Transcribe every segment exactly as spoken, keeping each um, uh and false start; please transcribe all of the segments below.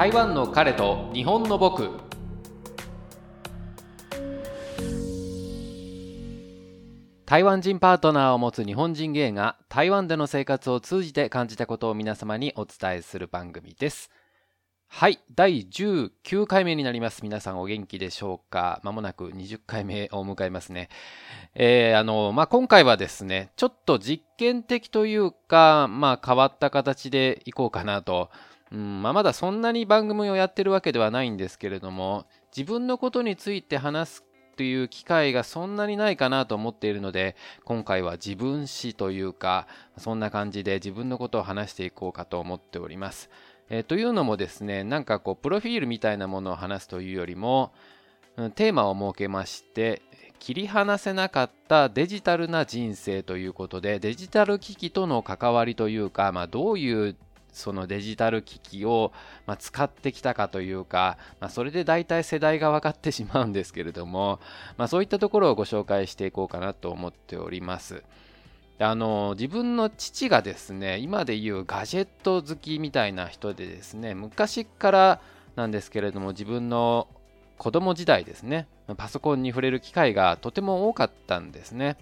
台湾の彼と日本の僕。台湾人パートナーを持つ日本人ゲイが台湾での生活を通じて感じたことを皆様にお伝えする番組です。はい、だいじゅうきゅうかいめになります。皆さんお元気でしょうか。まもなくにじゅっかいめを迎えますね。えー、あの、まあ、今回はですね、ちょっと実験的というか、まあ、変わった形でいこうかなと。うん、まあ、まだそんなに番組をやってるわけではないんですけれども、自分のことについて話すという機会がそんなにないかなと思っているので、今回は自分史というか、そんな感じで自分のことを話していこうかと思っております。えー、というのもですね、なんかこうプロフィールみたいなものを話すというよりも、テーマを設けまして、切り離せなかったデジタルな人生ということで、デジタル機器との関わりというか、まあ、どういうそのデジタル機器を使ってきたかというか、まあ、それで大体世代が分かってしまうんですけれども、まあ、そういったところをご紹介していこうかなと思っております。あの自分の父がですね、今でいうガジェット好きみたいな人でですね、昔からなんですけれども、自分の子供時代ですね、パソコンに触れる機会がとても多かったんですね。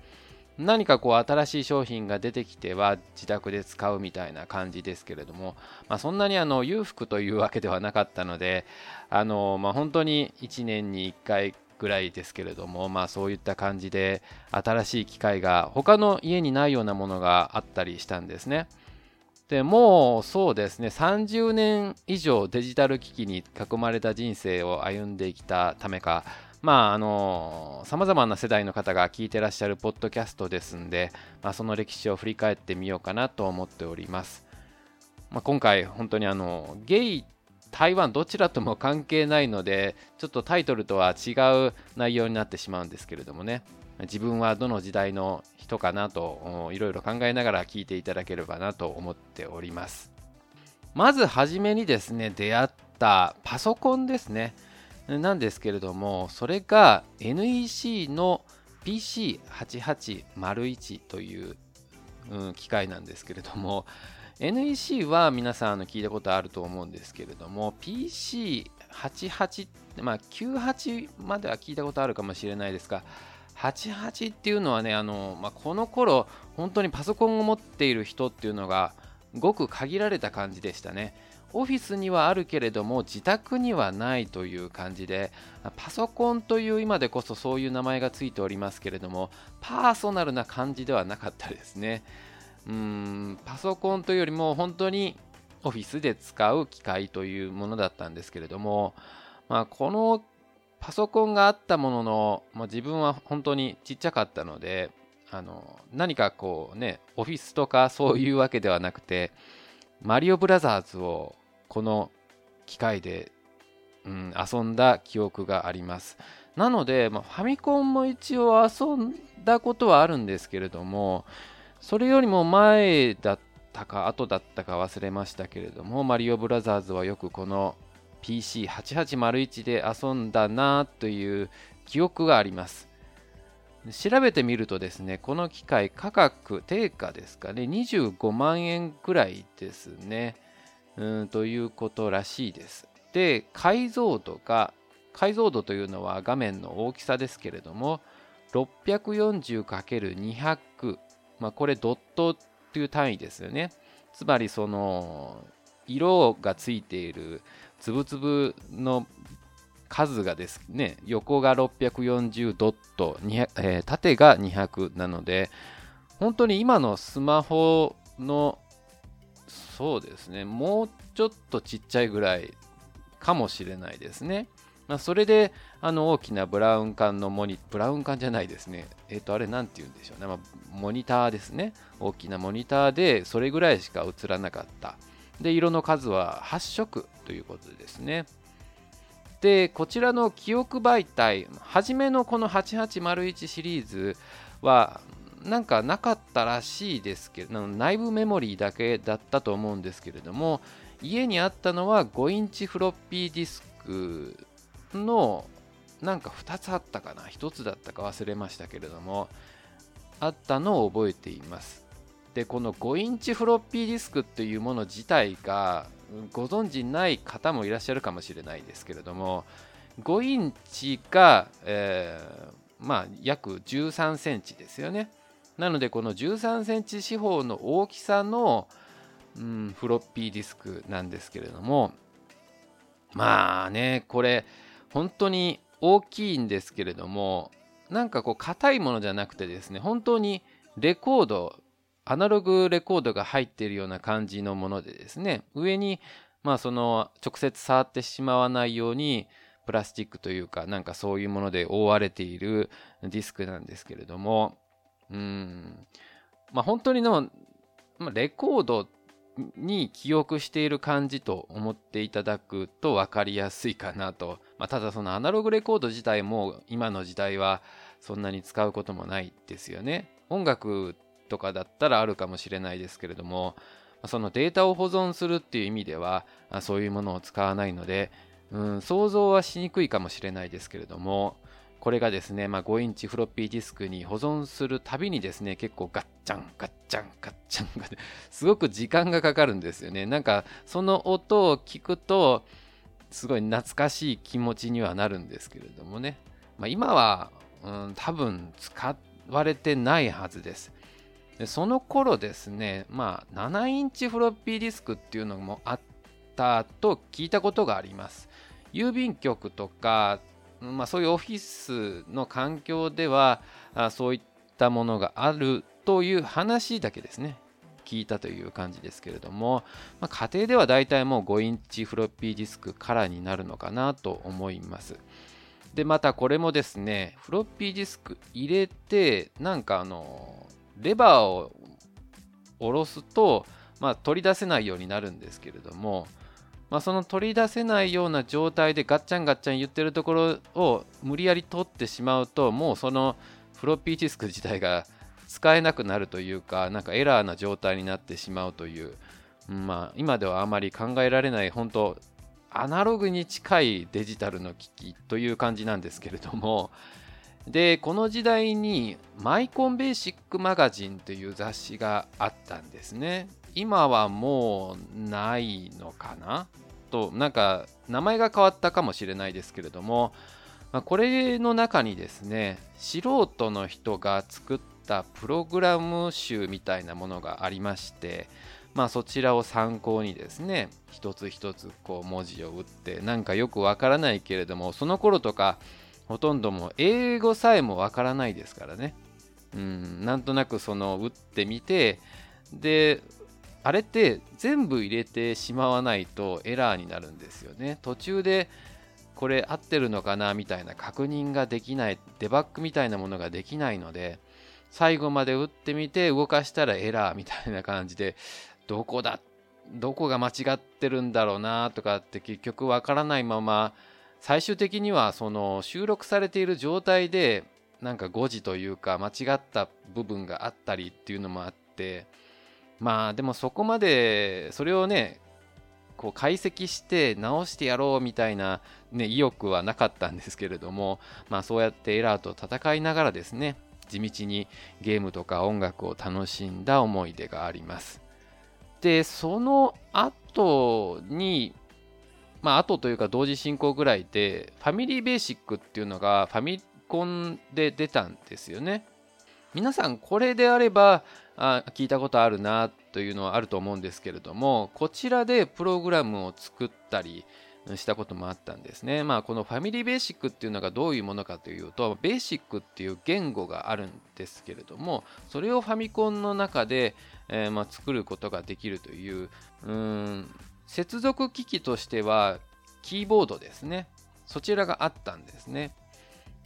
何かこう新しい商品が出てきては自宅で使うみたいな感じですけれども、まあ、そんなにあの裕福というわけではなかったので、あの、まあ、本当にいちねんにいっかいぐらいですけれども、まあ、そういった感じで新しい機械が他の家にないようなものがあったりしたんですね。でもうそうですね、さんじゅうねん以上デジタル機器に囲まれた人生を歩んできたためか、まああの様々な世代の方が聞いてらっしゃるポッドキャストですんで、まあ、その歴史を振り返ってみようかなと思っております。まあ、今回本当にあのゲイ台湾どちらとも関係ないので、ちょっとタイトルとは違う内容になってしまうんですけれどもね、自分はどの時代の人かなといろいろ考えながら聞いていただければなと思っております。まずはじめにですね、出会ったパソコンですねなんですけれども、それが エヌイーシー の ピーシーはちはちまるいち という、うん、機械なんですけれども、エヌイーシー は皆さん聞いたことあると思うんですけれども、 ピーシーはちはち、まあ、きゅうじゅうはちまでは聞いたことあるかもしれないですが、はちじゅうはちっていうのはね、あの、まあ、この頃本当にパソコンを持っている人っていうのがごく限られた感じでしたね。オフィスにはあるけれども自宅にはないという感じで、パソコンという今でこそそういう名前がついておりますけれども、パーソナルな感じではなかったですね。うーん、パソコンというよりも本当にオフィスで使う機械というものだったんですけれども、まあ、このパソコンがあったものの、まあ、自分は本当にちっちゃかったので、あの何かこうね、オフィスとかそういうわけではなくて、マリオブラザーズをこの機械で、うん、遊んだ記憶があります。なので、まあ、ファミコンも一応遊んだことはあるんですけれども、それよりも前だったか後だったか忘れましたけれども、マリオブラザーズはよくこの ピーシーはちはちまるいち で遊んだなという記憶があります。調べてみるとですね、この機械価格定価ですかね、にじゅうごまんえんくらいですね、うんということらしいです。で、解像度が解像度というのは画面の大きさですけれども、 ろっぴゃくよんじゅうかけるにひゃく、まあ、これドットという単位ですよね。つまりその色がついているつぶつぶの数がですね、横がろっぴゃくよんじゅうドット、えー、縦がにひゃくなので、本当に今のスマホのそうですね、もうちょっとちっちゃいぐらいかもしれないですね。まあ、それであの大きなブラウン管のモニブラウン管じゃないですね、えっとあれなんて言うんでしょうね、まあ、モニターですね、大きなモニターでそれぐらいしか映らなかった。で、色の数ははっしょくということですね。で、こちらの記憶媒体、初めのこのはちはちまるいちシリーズはなんかなかったらしいですけど、内部メモリーだけだったと思うんですけれども、家にあったのはごインチフロッピーディスクのなんかふたつあったかな、ひとつだったか忘れましたけれども、あったのを覚えています。で、このごインチフロッピーディスクというもの自体がご存知ない方もいらっしゃるかもしれないですけれども、ごインチが、えーまあ、約じゅうさんセンチですよね。なのでこのじゅうさんセンチ四方の大きさの、うん、フロッピーディスクなんですけれども、まあね、これ本当に大きいんですけれども、なんかこう硬いものじゃなくてですね、本当にレコード、アナログレコードが入っているような感じのものでですね、上にまあその直接触ってしまわないようにプラスチックというかなんかそういうもので覆われているディスクなんですけれども、うーん、まあ本当にのレコードに記憶している感じと思っていただくと分かりやすいかなと。まあ、ただそのアナログレコード自体も今の時代はそんなに使うこともないですよね。音楽とかだったらあるかもしれないですけれども、そのデータを保存するっていう意味ではそういうものを使わないので、うん、想像はしにくいかもしれないですけれども、これがですね、まあ、ごインチフロッピーディスクに保存するたびにですね、結構ガッチャンガッチャンガッチャンがすごく時間がかかるんですよね。なんかその音を聞くとすごい懐かしい気持ちにはなるんですけれどもね、まあ、今は、うん、多分使われてないはずです。でその頃ですね、まあ、ななインチフロッピーディスクっていうのもあったと聞いたことがあります。郵便局とかまあ、そういうオフィスの環境ではあそういったものがあるという話だけですね、聞いたという感じですけれども、まあ、家庭ではだいたいもうごインチフロッピーディスクからになるのかなと思います。でまたこれもですね、フロッピーディスク入れてなんかあのレバーを下ろすと、まあ、取り出せないようになるんですけれども、まあ、その取り出せないような状態でガッチャンガッチャン言ってるところを無理やり取ってしまうと、もうそのフロッピーディスク自体が使えなくなるというか、なんかエラーな状態になってしまうという、まあ今ではあまり考えられない、本当アナログに近いデジタルの機器という感じなんですけれども、でこの時代にマイコンベーシックマガジンという雑誌があったんですね。今はもうないのかなと、なんか名前が変わったかもしれないですけれども、まあ、これの中にですね、素人の人が作ったプログラム集みたいなものがありまして、まあ、そちらを参考にですね、一つ一つこう文字を打って、なんかよくわからないけれども、その頃とかほとんどもう英語さえもわからないですからね、うん、なんとなくその打ってみて、であれって全部入れてしまわないとエラーになるんですよね。途中でこれ合ってるのかなみたいな確認ができない、デバッグみたいなものができないので、最後まで打ってみて動かしたらエラーみたいな感じで、どこだどこが間違ってるんだろうなとかって結局わからないまま、最終的にはその収録されている状態でなんか誤字というか間違った部分があったりっていうのもあって、まあでもそこまでそれをねこう解析して直してやろうみたいな、ね、意欲はなかったんですけれども、まあそうやってエラーと戦いながらですね、地道にゲームとか音楽を楽しんだ思い出があります。でその後にまあ後というか同時進行ぐらいでファミリーベーシックっていうのがファミコンで出たんですよね。皆さんこれであればあ聞いたことあるなというのはあると思うんですけれども、こちらでプログラムを作ったりしたこともあったんですね。まあこのファミリーベーシックっていうのがどういうものかというと、ベーシックっていう言語があるんですけれども、それをファミコンの中で、えー、まあ作ることができるという、うーん接続機器としてはキーボードですね、そちらがあったんですね。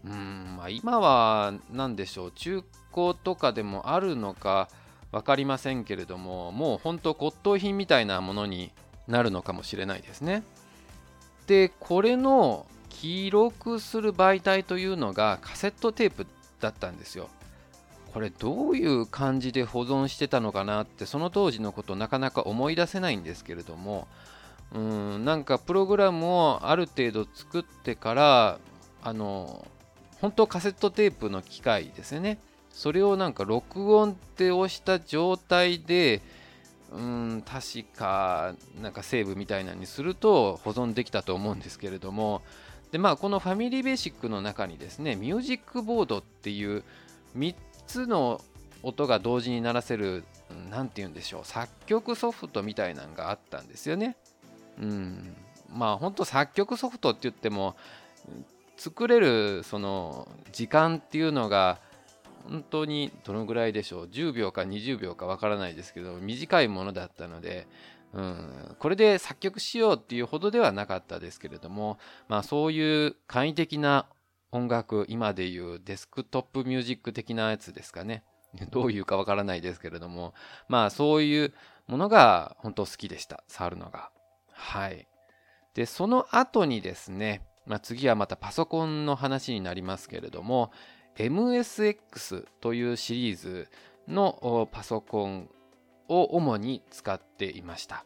うーん、まあ、今は何でしょう、中古とかでもあるのか分かりませんけれども、もう本当骨董品みたいなものになるのかもしれないですね。でこれの記録する媒体というのがカセットテープだったんですよ。これどういう感じで保存してたのかなって、その当時のことなかなか思い出せないんですけれども、うーんなんかプログラムをある程度作ってから、あの本当カセットテープの機械ですね、それをなんか録音って押した状態で、うーん確かなんかセーブみたいなのにすると保存できたと思うんですけれども、でまあこのファミリーベーシックの中にですね、ミュージックボードっていうみっつの音が同時に鳴らせるなんて言うんでしょう、作曲ソフトみたいなのがあったんですよね。うんまあ本当作曲ソフトって言っても作れるその時間っていうのが本当にどのぐらいでしょう、じゅうびょうかにじゅうびょうかわからないですけど短いものだったので、うん、これで作曲しようっていうほどではなかったですけれども、まあそういう簡易的な音楽、今でいうデスクトップミュージック的なやつですかね、どういうかわからないですけれども、まあそういうものが本当好きでした、触るのが。はい。でその後にですね、まあ、次はまたパソコンの話になりますけれども、エムエスエックス というシリーズのパソコンを主に使っていました。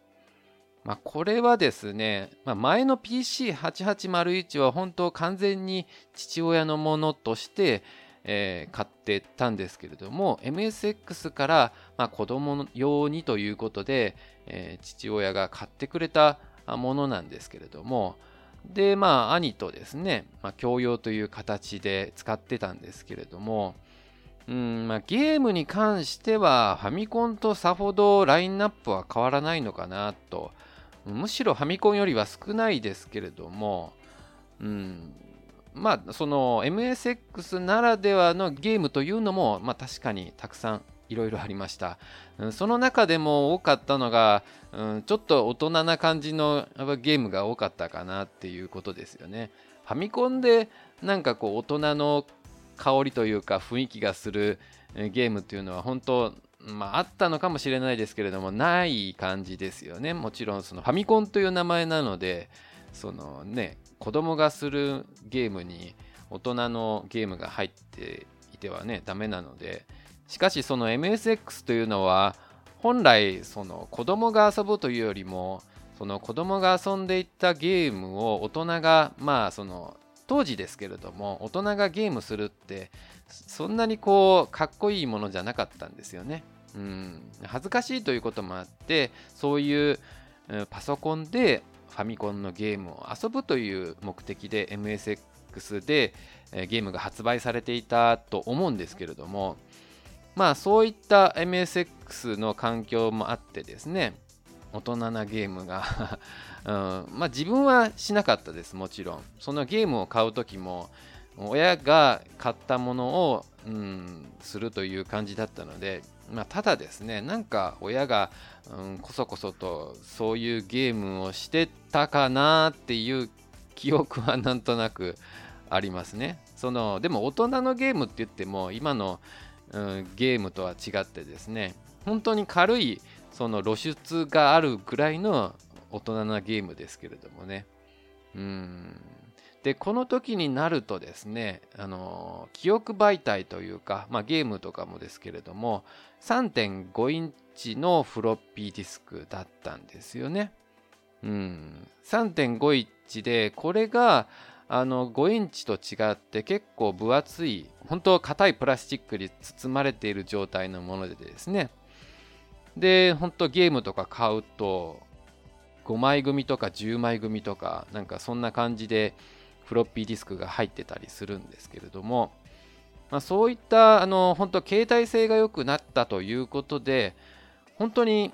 まあ、これはですね、まあ、前の ピーシーはちはちまるいち は本当完全に父親のものとして、えー、買ってたんですけれども、 エムエスエックス からまあ子供用にということで、えー、父親が買ってくれたものなんですけれども、でまあ兄とですね、まあ、共用という形で使ってたんですけれども、うん、まあ、ゲームに関してはファミコンとさほどラインナップは変わらないのかなと、むしろファミコンよりは少ないですけれども、うん、まあその エムエスエックス ならではのゲームというのも、まあ、確かにたくさんいろいろありました。その中でも多かったのが、うん、ちょっと大人な感じのゲームが多かったかなっていうことですよね。ファミコンでなんかこう大人の香りというか雰囲気がするゲームっていうのは本当、まあ、あったのかもしれないですけれどもない感じですよね。もちろんそのファミコンという名前なので、そのね、子供がするゲームに大人のゲームが入っていてはねダメなので、しかしその エムエスエックス というのは本来その子供が遊ぶというよりも、その子供が遊んでいたゲームを大人がまあその当時ですけれども大人がゲームするってそんなにこうかっこいいものじゃなかったんですよね。うん、恥ずかしいということもあって、そういうパソコンでファミコンのゲームを遊ぶという目的で エムエスエックス でゲームが発売されていたと思うんですけれども、まあそういった エムエスエックス の環境もあってですね、大人なゲームが、うん、まあ自分はしなかったです。もちろんそのゲームを買う時も親が買ったものを、うん、するという感じだったので、まあ、ただですね、なんか親が、うん、こそこそとそういうゲームをしてたかなっていう記憶はなんとなくありますね。そのでも大人のゲームって言っても今の、うん、ゲームとは違ってですね、本当に軽いその露出があるぐらいの大人なゲームですけれどもね。うーんでこの時になるとですね、あの記憶媒体というか、まあ、ゲームとかもですけれども さんてんごインチのフロッピーディスクだったんですよね。うん さんてんごインチで、これがあのごインチと違って結構分厚い、本当硬いプラスチックに包まれている状態のものでですね、で本当ゲームとか買うとごまいぐみとかじゅうまいぐみとかなんかそんな感じでフロッピーディスクが入ってたりするんですけれども、まあ、そういったあの本当携帯性が良くなったということで、本当に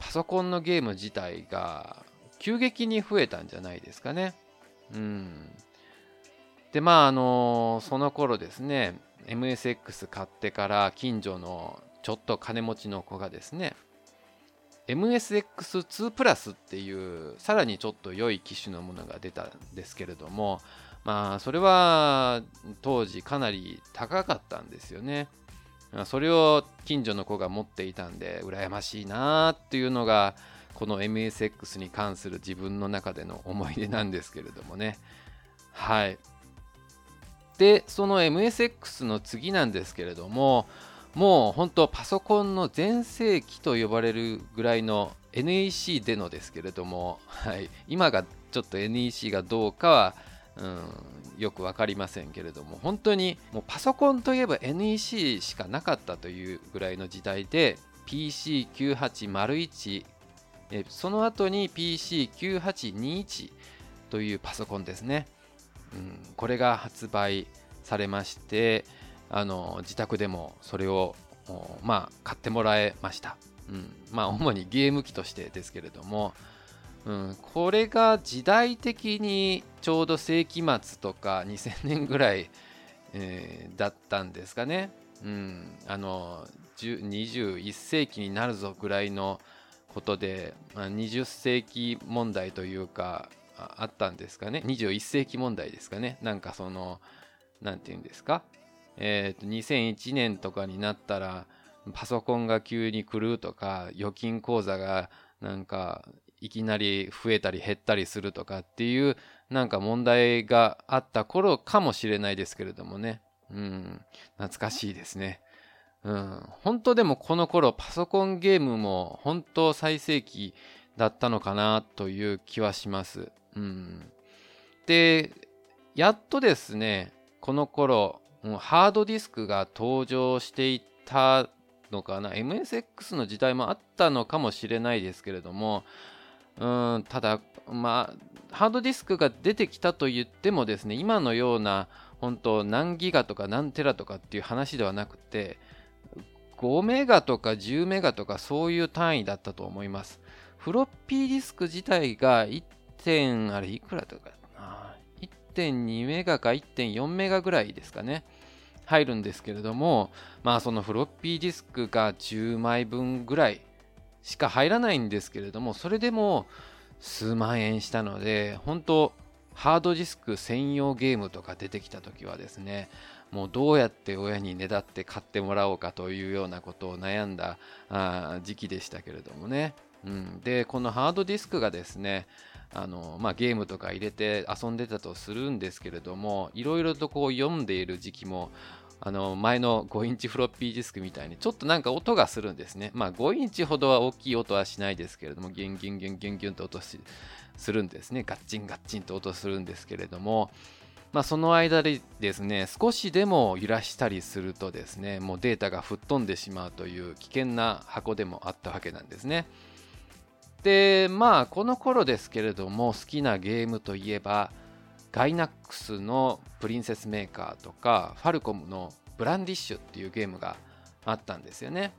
パソコンのゲーム自体が急激に増えたんじゃないですかね。うん、でまああのその頃ですね、 エムエスエックス 買ってから近所のちょっと金持ちの子がですね、エムエスエックスツー プラスっていうさらにちょっと良い機種のものが出たんですけれども、まあそれは当時かなり高かったんですよね。それを近所の子が持っていたんで羨ましいなっていうのがこの エムエスエックス に関する自分の中での思い出なんですけれどもね。はい。でその エムエスエックス の次なんですけれども、もう本当パソコンの全盛期と呼ばれるぐらいの エヌイーシー でのですけれども、はい、今がちょっと エヌイーシー がどうかは、うん、よく分かりませんけれども、本当にもうパソコンといえば エヌイーシー しかなかったというぐらいの時代で、ピーシーきゅうはちまるいち、えその後に ピーシーきゅうはちにいち というパソコンですね、うん、これが発売されまして、あの自宅でもそれをまあ買ってもらえました、うん、まあ主にゲーム機としてですけれども、うん、これが時代的にちょうど世紀末とかにせんねんぐらい、えー、だったんですかね、うん、あのにじゅういっせいきになるぞぐらいのことで、まあ、にじゅっせいき問題というか あ, あったんですかね、にじゅういっせいき問題ですかね、なんかそのなんていうんですか、えー、とにせんいちねんとかになったらパソコンが急に狂うとか、預金口座がなんかいきなり増えたり減ったりするとかっていうなんか問題があった頃かもしれないですけれどもね、うん、懐かしいですね、うん、本当でもこの頃パソコンゲームも本当最盛期だったのかなという気はします、うん、でやっとですねこの頃ハードディスクが登場していたのかな、 エムエスエックス の時代もあったのかもしれないですけれども、うん、ただまあハードディスクが出てきたと言ってもですね、今のような本当何ギガとか何テラとかっていう話ではなくて、ごメガとかじゅうメガとかそういう単位だったと思います。フロッピーディスク自体が いってん、あれいくらとかな、いってんにメガか いってんよんメガぐらいですかね、入るんですけれども、まあそのフロッピーディスクがじゅうまいぶんぐらいしか入らないんですけれども、それでも数万円したので、本当ハードディスク専用ゲームとか出てきた時はですね、もうどうやって親にねだって買ってもらおうかというようなことを悩んだあ時期でしたけれどもね、うん、でこのハードディスクがですね、あの、まあ、ゲームとか入れて遊んでたとするんですけれども、いろいろとこう読んでいる時期も、あの前のごインチフロッピーディスクみたいにちょっとなんか音がするんですね。まあごインチほどは大きい音はしないですけれども、ギュンギュンギュンギュンギュンと音するんですね。ガッチンガッチンと音するんですけれども、まあその間でですね、少しでも揺らしたりするとですね、もうデータが吹っ飛んでしまうという危険な箱でもあったわけなんですね。でまあこの頃ですけれども、好きなゲームといえばガイナックスのプリンセスメーカーとか、ファルコムのブランディッシュっていうゲームがあったんですよね。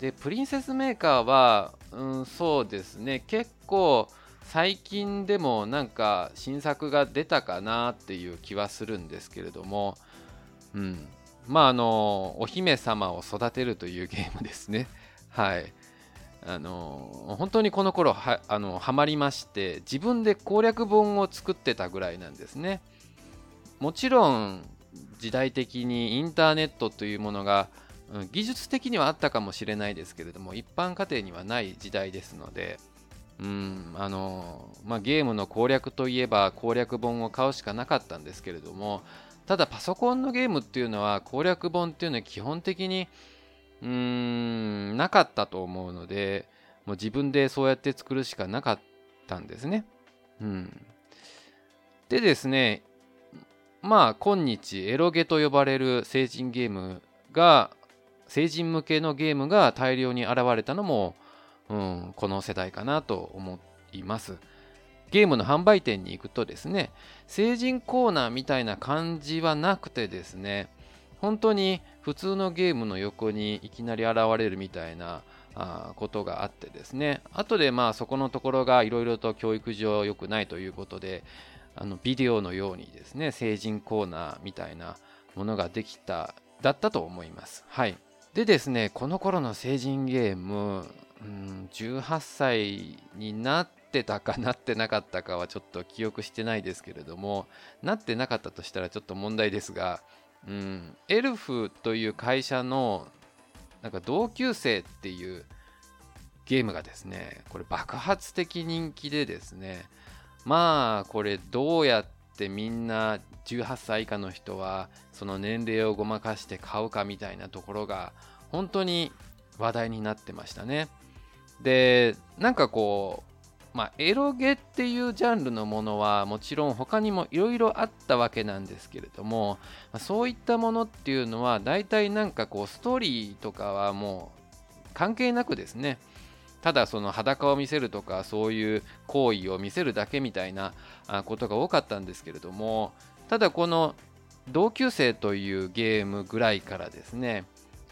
でプリンセスメーカーは、うん、そうですね、結構最近でもなんか新作が出たかなっていう気はするんですけれども、うん、まああのお姫様を育てるというゲームですね。はい、あの本当にこの頃はあのハマりまして、自分で攻略本を作ってたぐらいなんですね。もちろん時代的にインターネットというものが、うん、技術的にはあったかもしれないですけれども、一般家庭にはない時代ですので、うんあのまあ、ゲームの攻略といえば攻略本を買うしかなかったんですけれども、ただパソコンのゲームっていうのは攻略本っていうのは基本的にうーんなかったと思うので、もう自分でそうやって作るしかなかったんですね、うん、でですね、まあ今日エロゲと呼ばれる成人ゲームが成人向けのゲームが大量に現れたのも、うん、この世代かなと思います。ゲームの販売店に行くとですね、成人コーナーみたいな感じはなくてですね、本当に普通のゲームの横にいきなり現れるみたいなことがあってですね、後でまあそこのところがいろいろと教育上良くないということで、あのビデオのようにですね、成人コーナーみたいなものができただったと思います。はい、でですね、この頃の成人ゲーム、うん、じゅうはっさいになってたかなってなかったかはちょっと記憶してないですけれども、なってなかったとしたらちょっと問題ですが、うん、エルフという会社のなんか同級生っていうゲームがですね、これ爆発的人気でですね、まあこれどうやってみんなじゅうはっさい以下の人はその年齢をごまかして買うかみたいなところが本当に話題になってましたね。でなんかこう、まあ、エロゲっていうジャンルのものはもちろん他にもいろいろあったわけなんですけれども、そういったものっていうのは大体なんかこうストーリーとかはも関係なくですね、ただその裸を見せるとかそういう行為を見せるだけみたいなことが多かったんですけれども、ただこの同級生というゲームぐらいからですね、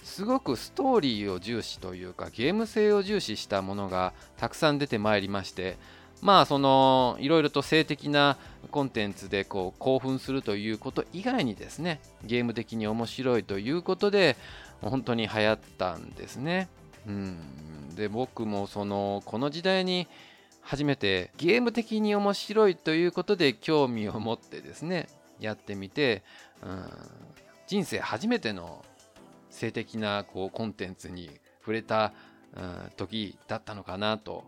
すごくストーリーを重視というかゲーム性を重視したものがたくさん出てまいりまして、まあそのいろいろと性的なコンテンツでこう興奮するということ以外にですね、ゲーム的に面白いということで本当に流行ったんですね。うん、で僕もそのこの時代に初めてゲーム的に面白いということで興味を持ってですねやってみて、うん、人生初めての性的なこうコンテンツに触れた、うん、時だったのかなと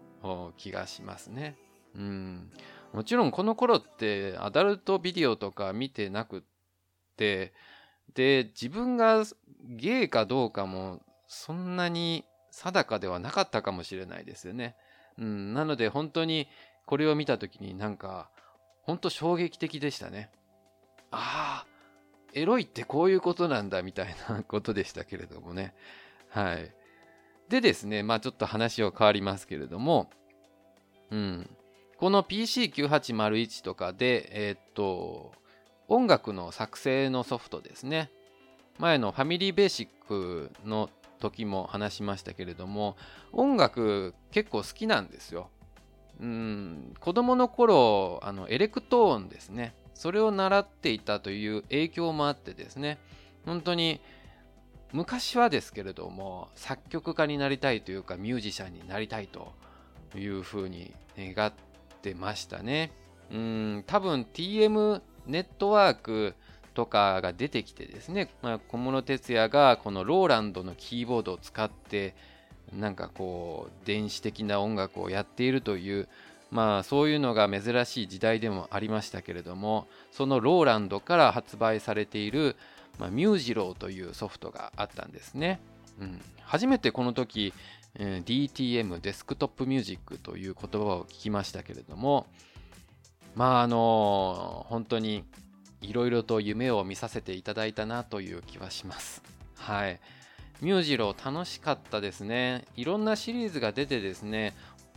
気がしますね。うん、もちろんこの頃ってアダルトビデオとか見てなくって、で自分がゲイかどうかもそんなに定かではなかったかもしれないですよね。うん、なので本当にこれを見た時になんか本当衝撃的でしたね。ああ、エロいってこういうことなんだみたいなことでしたけれどもね。はい。でですね、まあちょっと話を変わりますけれども、うん、この ピーシーきゅうはちまるいち とかで、えーっと、音楽の作成のソフトですね。前のファミリーベーシックの時も話しましたけれども、音楽結構好きなんですよ。うん、子供の頃、あのエレクトーンですね。それを習っていたという影響もあってですね、本当に昔はですけれども作曲家になりたいというかミュージシャンになりたいというふうに願ってましたね。うーん、多分 ティーエム ネットワークとかが出てきてですね、まあ、小室哲哉がこのローランドのキーボードを使ってなんかこう電子的な音楽をやっているという、まあそういうのが珍しい時代でもありましたけれども、そのローランドから発売されている、まあ、ミュージローというソフトがあったんですね。うん、初めてこの時、えー、ディーティーエム デスクトップミュージックという言葉を聞きましたけれども、まああのー、本当にいろいろと夢を見させていただいたなという気はします。はい、ミュージロー楽しかったですね。いろんなシリーズが出てですね、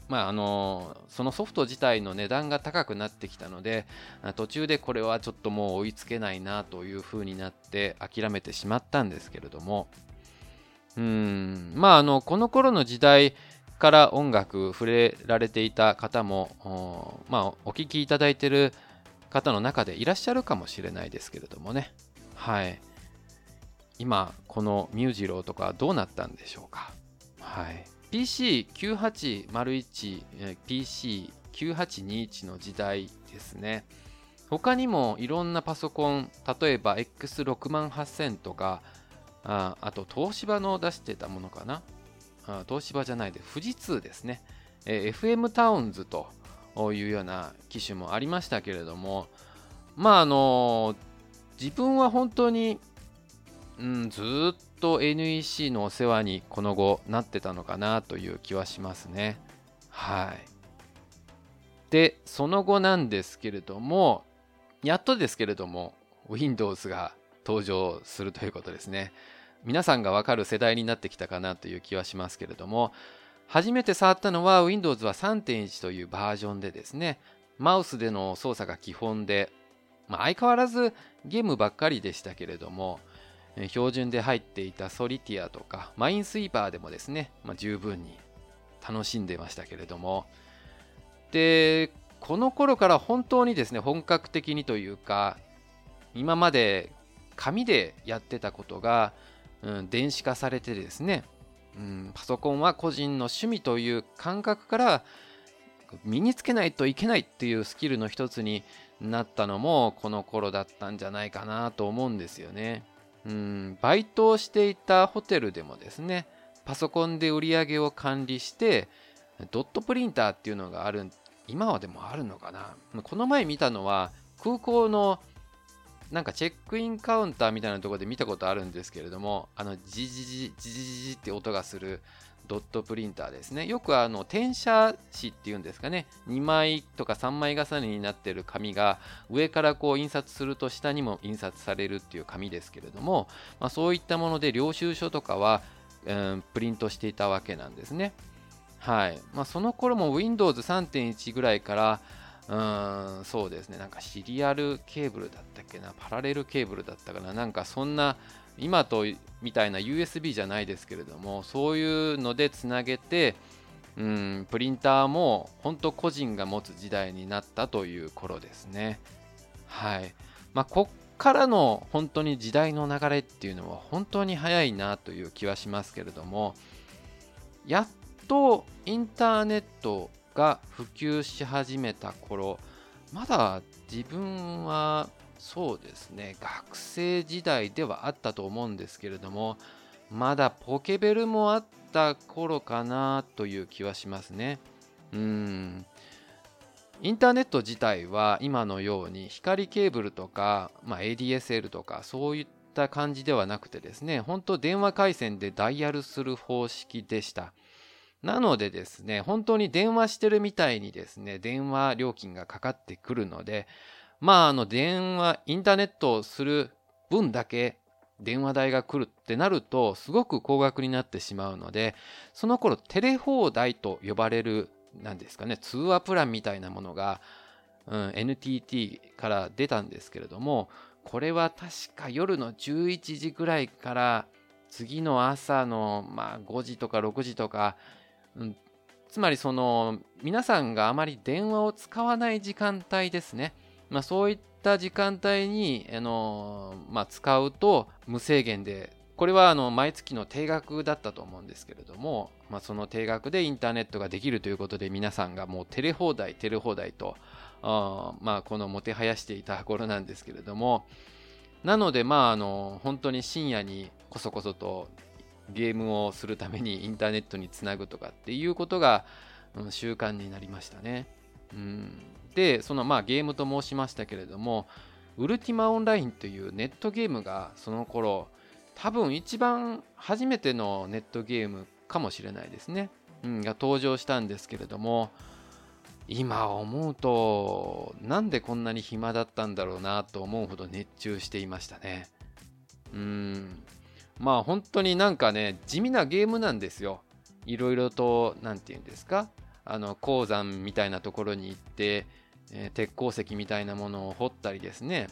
まああのそのソフト自体の値段が高くなってきたので、途中でこれはちょっともう追いつけないなという風になって諦めてしまったんですけれども、うーん、まああのこの頃の時代から音楽触れられていた方もお、まあ、お聞きいただいている方の中でいらっしゃるかもしれないですけれどもね。はい、今このミュージローとかどうなったんでしょうか。はい、ピーシーきゅうはちまるいち、ピーシーきゅうはちにいち の時代ですね。他にもいろんなパソコン、例えば エックスろくまんはっせん とか、あ、あと東芝の出してたものかな。あ、東芝じゃないで、富士通ですね。えー、エフエム タウンズというような機種もありましたけれども、まああのー、自分は本当に、うん、ずーっとと エヌイーシー のお世話にこの後なってたのかなという気はしますね。はい。でその後なんですけれども、やっとですけれども Windows が登場するということですね。皆さんが分かる世代になってきたかなという気はしますけれども、初めて触ったのは Windows は さんてんいち というバージョンでですね、マウスでの操作が基本で、まあ、相変わらずゲームばっかりでしたけれども、標準で入っていたソリティアとかマインスイーパーでもですね、まあ、十分に楽しんでましたけれども、でこの頃から本当にですね本格的にというか、今まで紙でやってたことが、うん、電子化されてですね、うん、パソコンは個人の趣味という感覚から身につけないといけないっていうスキルの一つになったのもこの頃だったんじゃないかなと思うんですよね。うん、バイトをしていたホテルでもですね、パソコンで売り上げを管理してドットプリンターっていうのがある、今はでもあるのかな。この前見たのは空港のなんかチェックインカウンターみたいなところで見たことあるんですけれども、あのジジジジジジって音がするドットプリンターですね。よくあの転写紙っていうんですかね、にまいとかさんまい重ねになっている紙が上からこう印刷すると下にも印刷されるっていう紙ですけれども、まあ、そういったもので領収書とかはうん、プリントしていたわけなんですね。はいまあ、その頃も ウィンドウズ さんてんいち ぐらいからうーんそうですねなんかシリアルケーブルだったっけなパラレルケーブルだったかななんかそんな今とみたいな ユーエスビー じゃないですけれどもそういうのでつなげてうんプリンターも本当個人が持つ時代になったという頃ですね。はいまあ、こっからの本当に時代の流れっていうのは本当に早いなという気はしますけれどもやっとインターネットが普及し始めた頃まだ自分はそうですね学生時代ではあったと思うんですけれどもまだポケベルもあった頃かなという気はしますね。うーんインターネット自体は今のように光ケーブルとか、まあ、エーディーエスエル とかそういった感じではなくてですね本当電話回線でダイヤルする方式でした。なのでですね本当に電話してるみたいにですね電話料金がかかってくるのでまああの電話インターネットをする分だけ電話代が来るってなるとすごく高額になってしまうのでその頃テレ放題と呼ばれるなんですかね通話プランみたいなものが、うん、エヌティーティー から出たんですけれどもこれは確か夜のじゅういちじぐらいから次の朝の、まあ、ごじとかろくじとかうん、つまりその皆さんがあまり電話を使わない時間帯ですね、まあ、そういった時間帯にあの、まあ、使うと無制限でこれはあの毎月の定額だったと思うんですけれども、まあ、その定額でインターネットができるということで皆さんがもうテレ放題テレ放題とあ、まあ、このもてはやしていた頃なんですけれどもなのでまああの本当に深夜にこそこそとゲームをするためにインターネットにつなぐとかっていうことが習慣になりましたね。うんでそのまあゲームと申しましたけれどもウルティマオンラインというネットゲームがその頃多分一番初めてのネットゲームかもしれないですね、うん、が登場したんですけれども今思うとなんでこんなに暇だったんだろうなと思うほど熱中していましたね。うんまあ本当になんかね地味なゲームなんですよ。いろいろとなんていうんですかあの鉱山みたいなところに行って、えー、鉄鉱石みたいなものを掘ったりですね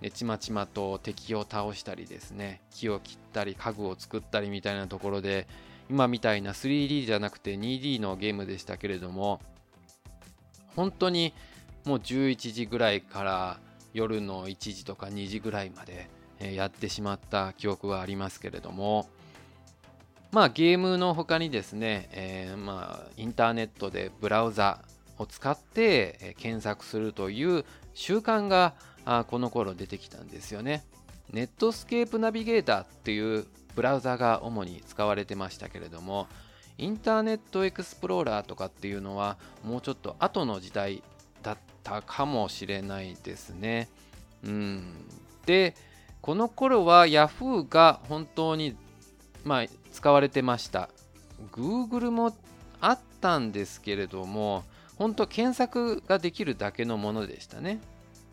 でちまちまと敵を倒したりですね木を切ったり家具を作ったりみたいなところで今みたいな スリーディー じゃなくて ツーディー のゲームでしたけれども本当にもうじゅういちじぐらいから夜のいちじとかにじぐらいまでやってしまった記憶はありますけれどもまあゲームの他にですね、えー、まあインターネットでブラウザを使って検索するという習慣がこの頃出てきたんですよね。ネットスケープナビゲーターっていうブラウザが主に使われてましたけれどもインターネットエクスプローラーとかっていうのはもうちょっと後の時代だったかもしれないですね。うんでこの頃は Yahoo が本当に、まあ、使われてました。Google もあったんですけれども、本当検索ができるだけのものでしたね。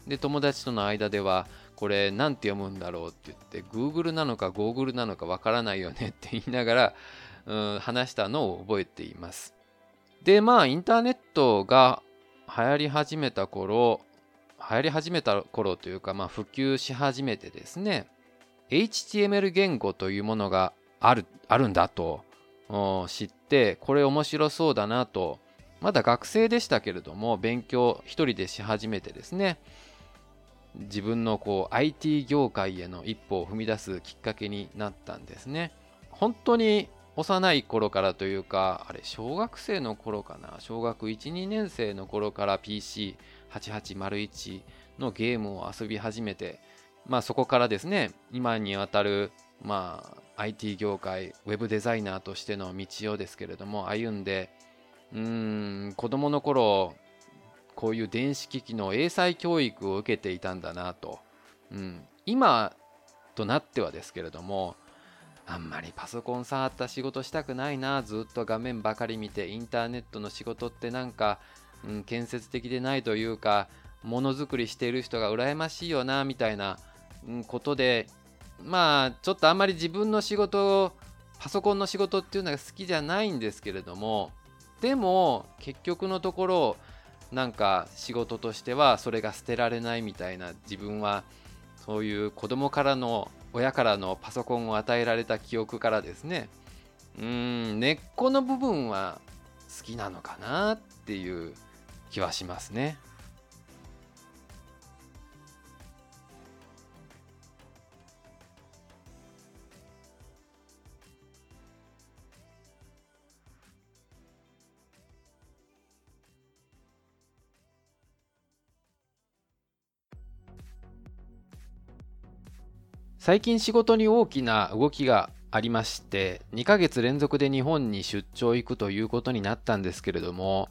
で、友達との間では、これなんて読むんだろうって言って、Google なのか Google なのかわからないよねって言いながら、うん、話したのを覚えています。で、まあ、インターネットが流行り始めた頃、流行り始めた頃というか、まあ、普及し始めてですね エイチティーエムエル 言語というものがある、あるんだと知ってこれ面白そうだなとまだ学生でしたけれども勉強一人でし始めてですね自分のこう アイティー 業界への一歩を踏み出すきっかけになったんですね。本当に幼い頃からというかあれ小学生の頃かな小学 いちにねん生の頃から ピーシーはちはちまるいち のゲームを遊び始めてまあそこからですね今にわたるまあ アイティー 業界ウェブデザイナーとしての道をですけれども歩んでうーん子どもの頃こういう電子機器の英才教育を受けていたんだなと、うん、今となってはですけれどもあんまりパソコン触った仕事したくないなずっと画面ばかり見てインターネットの仕事ってなんか、うん、建設的でないというかものづくりしている人が羨ましいよなみたいなことでまあちょっとあんまり自分の仕事パソコンの仕事っていうのが好きじゃないんですけれども、でも結局のところなんか仕事としてはそれが捨てられないみたいな、自分はそういう子供からの親からのパソコンを与えられた記憶からですね、うーん根っこの部分は好きなのかなっていう気はしますね。最近仕事に大きな動きがありまして、にかげつ連続で日本に出張行くということになったんですけれども、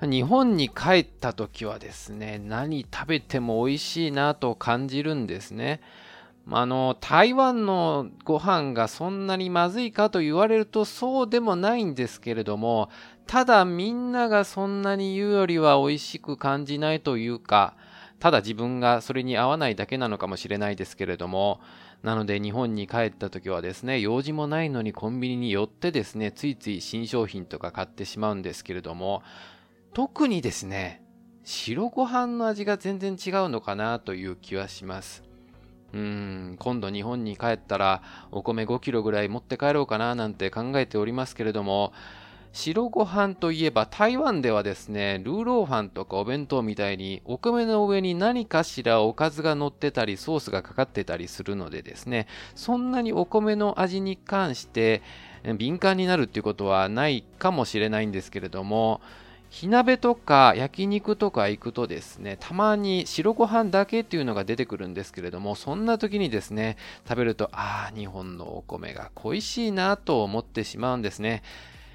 日本に帰った時はですね、何食べても美味しいなと感じるんですね。あの台湾のご飯がそんなにまずいかと言われるとそうでもないんですけれども、ただみんながそんなに言うよりは美味しく感じないというか、ただ自分がそれに合わないだけなのかもしれないですけれども、なので日本に帰った時はですね、用事もないのにコンビニに寄ってですね、ついつい新商品とか買ってしまうんですけれども、特にですね、白ご飯の味が全然違うのかなという気はします。うーん今度日本に帰ったらお米ごキロぐらい持って帰ろうかななんて考えておりますけれども、白ご飯といえば台湾ではですね、ルーローファンとかお弁当みたいにお米の上に何かしらおかずが乗ってたりソースがかかってたりするのでですね、そんなにお米の味に関して敏感になるっていうことはないかもしれないんですけれども、火鍋とか焼肉とか行くとですね、たまに白ご飯だけっていうのが出てくるんですけれども、そんな時にですね食べると、ああ日本のお米が恋しいなと思ってしまうんですね。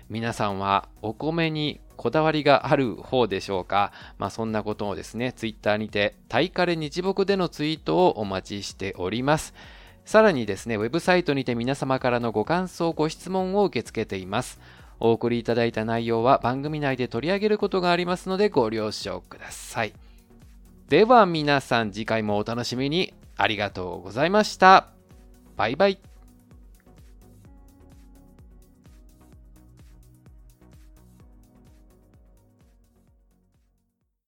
皆さんはお米にこだわりがある方でしょうか。まあそんなことをですね、ツイッターにてタイカレ日木でのツイートをお待ちしております。さらにですね、ウェブサイトにて皆様からのご感想ご質問を受け付けています。お送りいただいた内容は番組内で取り上げることがありますのでご了承ください。では皆さん次回もお楽しみに。ありがとうございました。バイバイ。